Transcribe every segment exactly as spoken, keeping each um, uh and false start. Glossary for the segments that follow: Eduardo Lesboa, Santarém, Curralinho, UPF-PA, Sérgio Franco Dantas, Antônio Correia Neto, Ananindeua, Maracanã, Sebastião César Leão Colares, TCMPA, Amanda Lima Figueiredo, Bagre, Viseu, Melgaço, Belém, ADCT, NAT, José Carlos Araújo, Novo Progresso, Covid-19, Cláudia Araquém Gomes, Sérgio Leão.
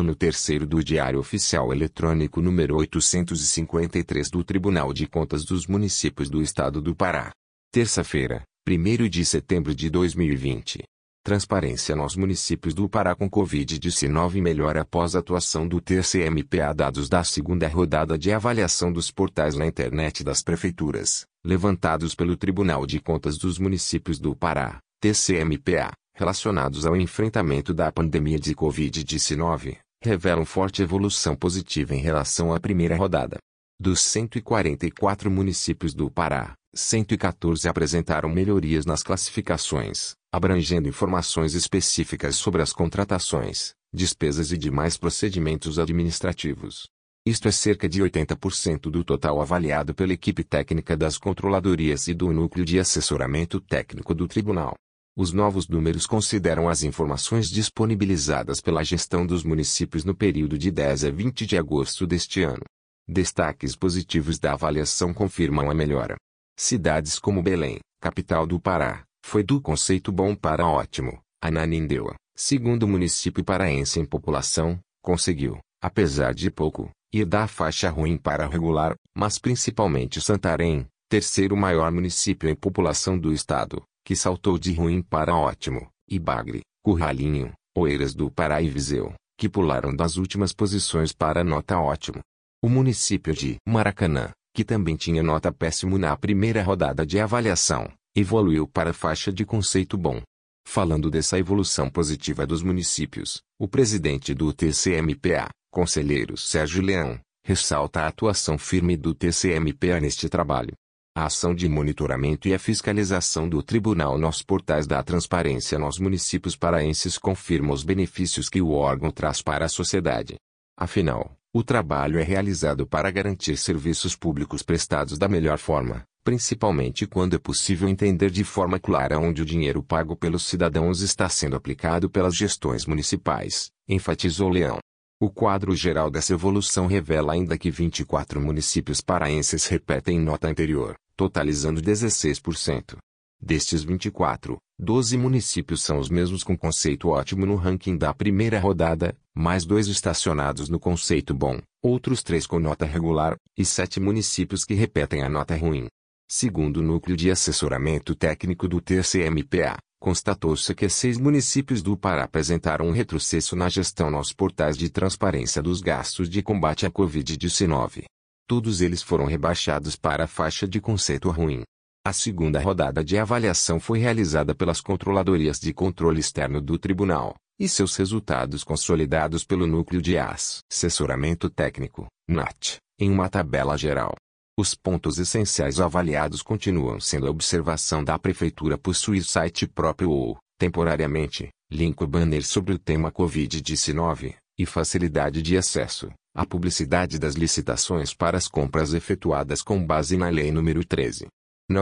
plano terceiro do Diário Oficial Eletrônico número oitocentos e cinquenta e três do Tribunal de Contas dos Municípios do Estado do Pará. Terça-feira, primeiro de setembro de dois mil e vinte. Transparência nos municípios do Pará com Covid dezenove melhora após atuação do T C M P A. Dados da segunda rodada de avaliação dos portais na internet das prefeituras, levantados pelo Tribunal de Contas dos Municípios do Pará, T C M P A, relacionados ao enfrentamento da pandemia de Covid dezenove, revelam forte evolução positiva em relação à primeira rodada. Dos cento e quarenta e quatro municípios do Pará, cento e quatorze apresentaram melhorias nas classificações, abrangendo informações específicas sobre as contratações, despesas e demais procedimentos administrativos. Isto é cerca de oitenta por cento do total avaliado pela equipe técnica das controladorias e do núcleo de assessoramento técnico do tribunal. Os novos números consideram as informações disponibilizadas pela gestão dos municípios no período de dez a vinte de agosto deste ano. Destaques positivos da avaliação confirmam a melhora. Cidades como Belém, capital do Pará, foi do conceito bom para ótimo. Ananindeua, segundo município paraense em população, conseguiu, apesar de pouco, ir da faixa ruim para regular, mas principalmente Santarém, terceiro maior município em população do estado, que saltou de ruim para ótimo, e Bagre, Curralinho, Oeiras do Pará e Viseu, que pularam das últimas posições para nota ótimo. O município de Maracanã, que também tinha nota péssimo na primeira rodada de avaliação, evoluiu para a faixa de conceito bom. Falando dessa evolução positiva dos municípios, o presidente do T C M P A, conselheiro Sérgio Leão, ressalta a atuação firme do T C M P A neste trabalho. A ação de monitoramento e a fiscalização do tribunal nos portais da transparência nos municípios paraenses confirma os benefícios que o órgão traz para a sociedade. Afinal, o trabalho é realizado para garantir serviços públicos prestados da melhor forma, principalmente quando é possível entender de forma clara onde o dinheiro pago pelos cidadãos está sendo aplicado pelas gestões municipais, enfatizou Leão. O quadro geral dessa evolução revela ainda que vinte e quatro municípios paraenses repetem nota anterior, totalizando dezesseis por cento. Destes vinte e quatro, doze municípios são os mesmos com conceito ótimo no ranking da primeira rodada, mais dois estacionados no conceito bom, outros três com nota regular, e sete municípios que repetem a nota ruim. Segundo o núcleo de assessoramento técnico do T C M P A, constatou-se que seis municípios do Pará apresentaram um retrocesso na gestão nos portais de transparência dos gastos de combate à Covid dezenove. Todos eles foram rebaixados para a faixa de conceito ruim. A segunda rodada de avaliação foi realizada pelas controladorias de controle externo do tribunal, e seus resultados consolidados pelo núcleo de assessoramento técnico, N A T, em uma tabela geral. Os pontos essenciais avaliados continuam sendo a observação da prefeitura possuir site próprio ou, temporariamente, link ou banner sobre o tema Covid dezenove, e facilidade de acesso, a publicidade das licitações para as compras efetuadas com base na Lei nº treze mil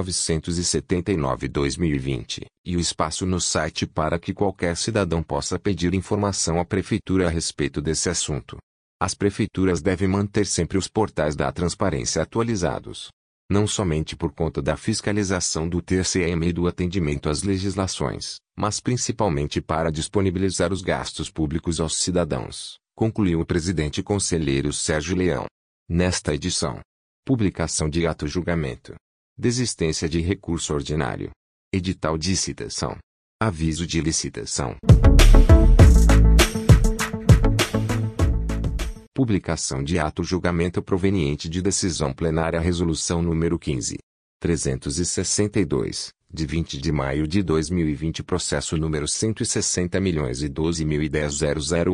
novecentos e setenta e nove barra dois mil e vinte, e o espaço no site para que qualquer cidadão possa pedir informação à prefeitura a respeito desse assunto. As prefeituras devem manter sempre os portais da transparência atualizados. Não somente por conta da fiscalização do T C M e do atendimento às legislações, mas principalmente para disponibilizar os gastos públicos aos cidadãos, concluiu o presidente conselheiro Sérgio Leão. Nesta edição. Publicação de ato julgamento. Desistência de recurso ordinário. Edital de citação. Aviso de licitação. Publicação de ato julgamento proveniente de decisão plenária resolução número quinze mil trezentos e sessenta e dois, de vinte de maio de dois mil e vinte, processo número cento e sessenta milhões e doze mil e dez,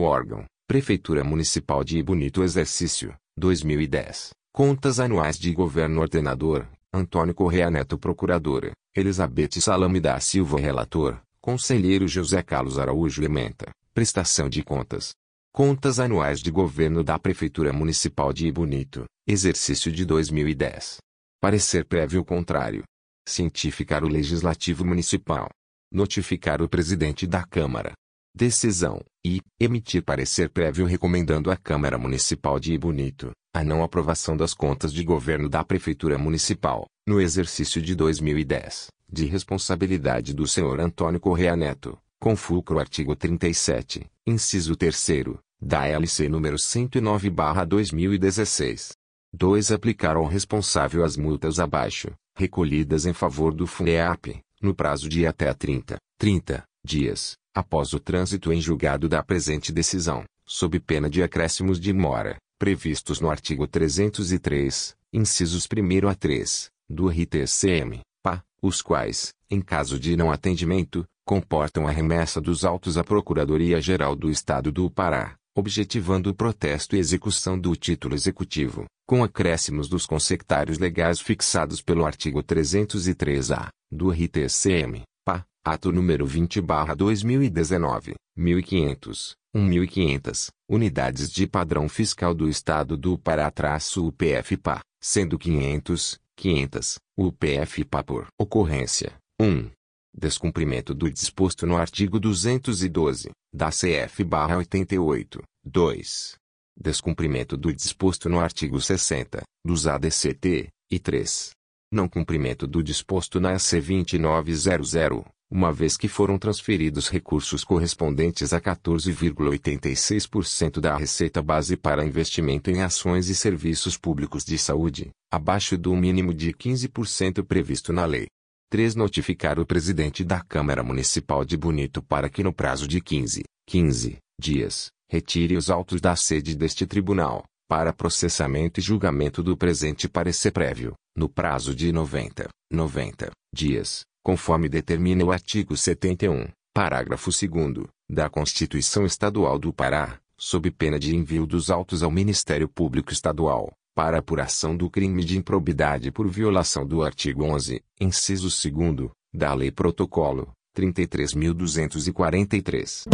órgão, Prefeitura Municipal de Ibonito, exercício dois mil e dez, contas anuais de governo ordenador, Antônio Correia Neto, procuradora, Elisabete Salamida Silva, relator, conselheiro José Carlos Araújo, ementa, prestação de contas. Contas anuais de governo da Prefeitura Municipal de Ibonito, exercício de dois mil e dez. Parecer prévio contrário. Cientificar o Legislativo Municipal. Notificar o Presidente da Câmara. Decisão, e, emitir parecer prévio recomendando à Câmara Municipal de Ibonito, a não aprovação das contas de governo da Prefeitura Municipal, no exercício de dois mil e dez, de responsabilidade do senhor Antônio Correia Neto, com fulcro artigo trinta e sete, inciso terceiro, da L C número cento e nove barra dois mil e dezesseis. dois. Aplicar ao responsável as multas abaixo, recolhidas em favor do FUNEAP, no prazo de até trinta, trinta dias, após o trânsito em julgado da presente decisão, sob pena de acréscimos de mora, previstos no artigo trezentos e três, incisos primeiro a três, do T C M P A, os quais, em caso de não atendimento, comportam a remessa dos autos à Procuradoria-Geral do Estado do Pará, objetivando o protesto e execução do título executivo, com acréscimos dos consectários legais fixados pelo artigo trezentos e três A, do T C M P A, ato número vinte barra dois mil e dezenove, mil e quinhentos, mil e quinhentas, unidades de padrão fiscal do Estado do Pará-U P F P A, sendo quinhentos, quinhentas, U P F P A por ocorrência, um. Descumprimento do disposto no artigo duzentos e doze, da C F barra oitenta e oito, dois. Descumprimento do disposto no artigo sessenta, dos A D C T, e três. Não cumprimento do disposto na S C vinte e nove zero zero, uma vez que foram transferidos recursos correspondentes a quatorze vírgula oitenta e seis por cento da receita base para investimento em ações e serviços públicos de saúde, abaixo do mínimo de quinze por cento previsto na lei. três. Notificar o presidente da Câmara Municipal de Bonito para que no prazo de quinze, quinze dias, retire os autos da sede deste tribunal, para processamento e julgamento do presente parecer prévio, no prazo de noventa, noventa dias, conforme determina o artigo setenta e um, parágrafo segundo, da Constituição Estadual do Pará, sob pena de envio dos autos ao Ministério Público Estadual, para apuração do crime de improbidade por violação do artigo onze, inciso segundo, da Lei Protocolo, trinta e três mil duzentos e quarenta e três.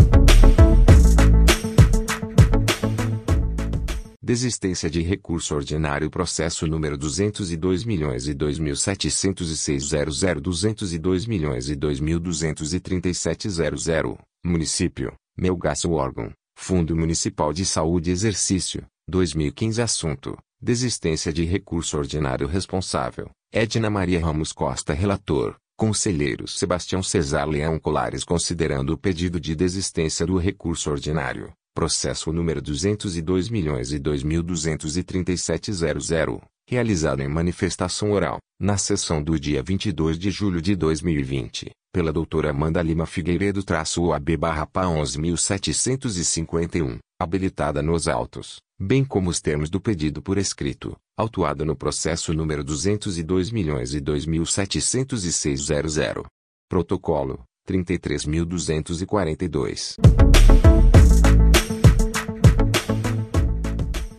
Desistência de recurso ordinário processo número duzentos e dois milhões e dois mil setecentos e seis barra zero zero, duzentos e dois milhões e dois mil duzentos e trinta e sete barra zero zero, Município, Melgaço órgão, Fundo Municipal de Saúde Exercício, dois mil e quinze Assunto. Desistência de recurso ordinário responsável, Edna Maria Ramos Costa relator, conselheiro Sebastião César Leão Colares considerando o pedido de desistência do recurso ordinário, processo número duzentos e dois milhões e dois mil duzentos e trinta e sete barra zero zero, realizado em manifestação oral, na sessão do dia vinte e dois de julho de dois mil e vinte, pela doutora Amanda Lima Figueiredo traço O A B barra P A onze mil setecentos e cinquenta e um, habilitada nos autos, bem como os termos do pedido por escrito, autuado no processo número duzentos e dois milhões e dois mil setecentos e seis barra zero zero. Protocolo, trinta e três mil duzentos e quarenta e dois.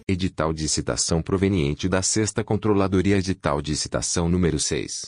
Edital de citação proveniente da sexta Controladoria Edital de citação número seis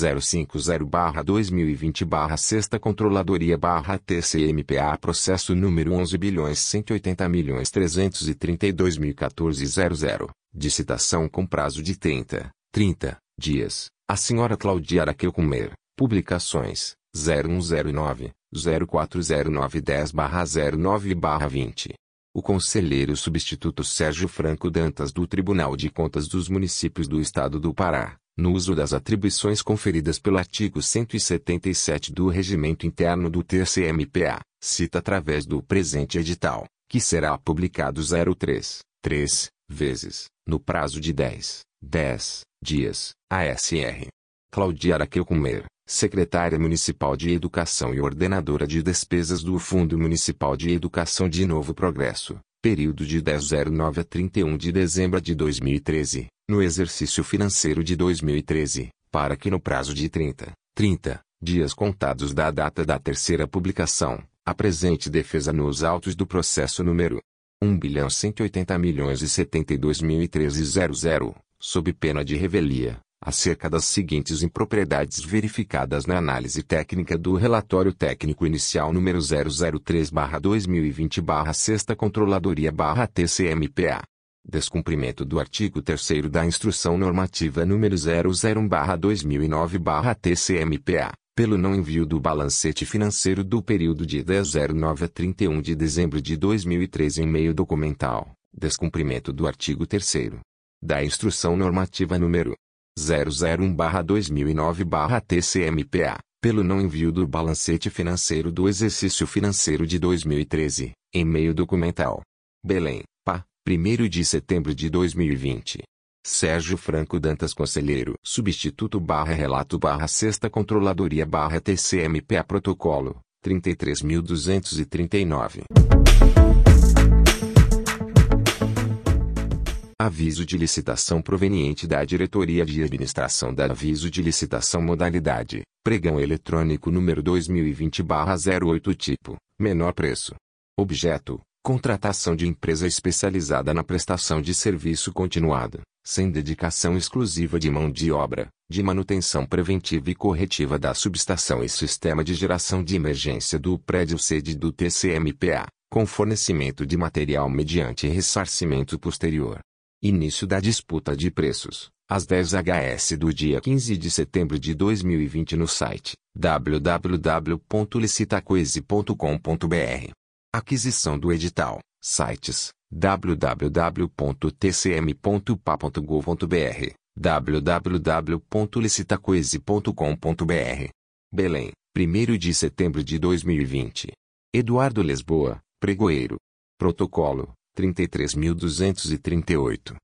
mil e cinquenta barra dois mil e vinte barra Sexta Controladoria barra T C M P A processo número onze bilhões cento e oitenta milhões trezentos e trinta e dois mil e quatorze barra zero zero, de citação com prazo de trinta, trinta dias, a senhora Cláudia Araquém Gomes, publicações, zero um zero nove, zero quatro zero nove barra dez barra zero nove barra vinte. O conselheiro substituto Sérgio Franco Dantas do Tribunal de Contas dos Municípios do Estado do Pará, no uso das atribuições conferidas pelo artigo cento e setenta e sete do Regimento Interno do T C M P A, cita através do presente edital, que será publicado três, três vezes, no prazo de dez, dez dias, a S R Cláudia Araquém Gomes, secretária municipal de Educação e ordenadora de despesas do Fundo Municipal de Educação de Novo Progresso, período de dez de nove a trinta e um de dezembro de dois mil e treze, no exercício financeiro de dois mil e treze, para que no prazo de trinta, trinta dias contados da data da terceira publicação, apresente defesa nos autos do processo número um bilhão cento e oitenta milhões e setenta e dois mil e treze barra zero zero, sob pena de revelia, acerca das seguintes impropriedades verificadas na análise técnica do relatório técnico inicial número zero zero três barra dois mil e vinte barra Sexta Controladoria barra T C M P A. Descumprimento do artigo terceiro da Instrução Normativa número zero zero um barra dois mil e nove barra T C M P A, pelo não envio do balancete financeiro do período de dez de nove a trinta e um de dezembro de dois mil e treze em meio documental. Descumprimento do artigo terceiro da Instrução Normativa número zero zero um barra dois mil e nove barra T C M P A, pelo não envio do balancete financeiro do exercício financeiro de dois mil e treze, em meio documental. Belém, P A, primeiro de setembro de dois mil e vinte. Sérgio Franco Dantas Conselheiro, Substituto barra Relato barra Sexta Controladoria barra T C M P A Protocolo, trinta e três mil duzentos e trinta e nove. Aviso de licitação proveniente da Diretoria de Administração da Aviso de Licitação Modalidade, Pregão Eletrônico número dois mil e vinte barra zero oito Tipo, menor preço. Objeto, contratação de empresa especializada na prestação de serviço continuado, sem dedicação exclusiva de mão de obra, de manutenção preventiva e corretiva da subestação e sistema de geração de emergência do prédio sede do T C M P A, com fornecimento de material mediante ressarcimento posterior. Início da disputa de preços, às dez horas do dia quinze de setembro de dois mil e vinte no site w w w ponto licitacoese ponto com ponto br. Aquisição do edital, sites w w w ponto t c m ponto p a ponto gov ponto br, w w w ponto licitacoese ponto com ponto br. Belém, primeiro de setembro de dois mil e vinte. Eduardo Lesboa, pregoeiro. Protocolo, trinta e três mil duzentos e trinta e oito.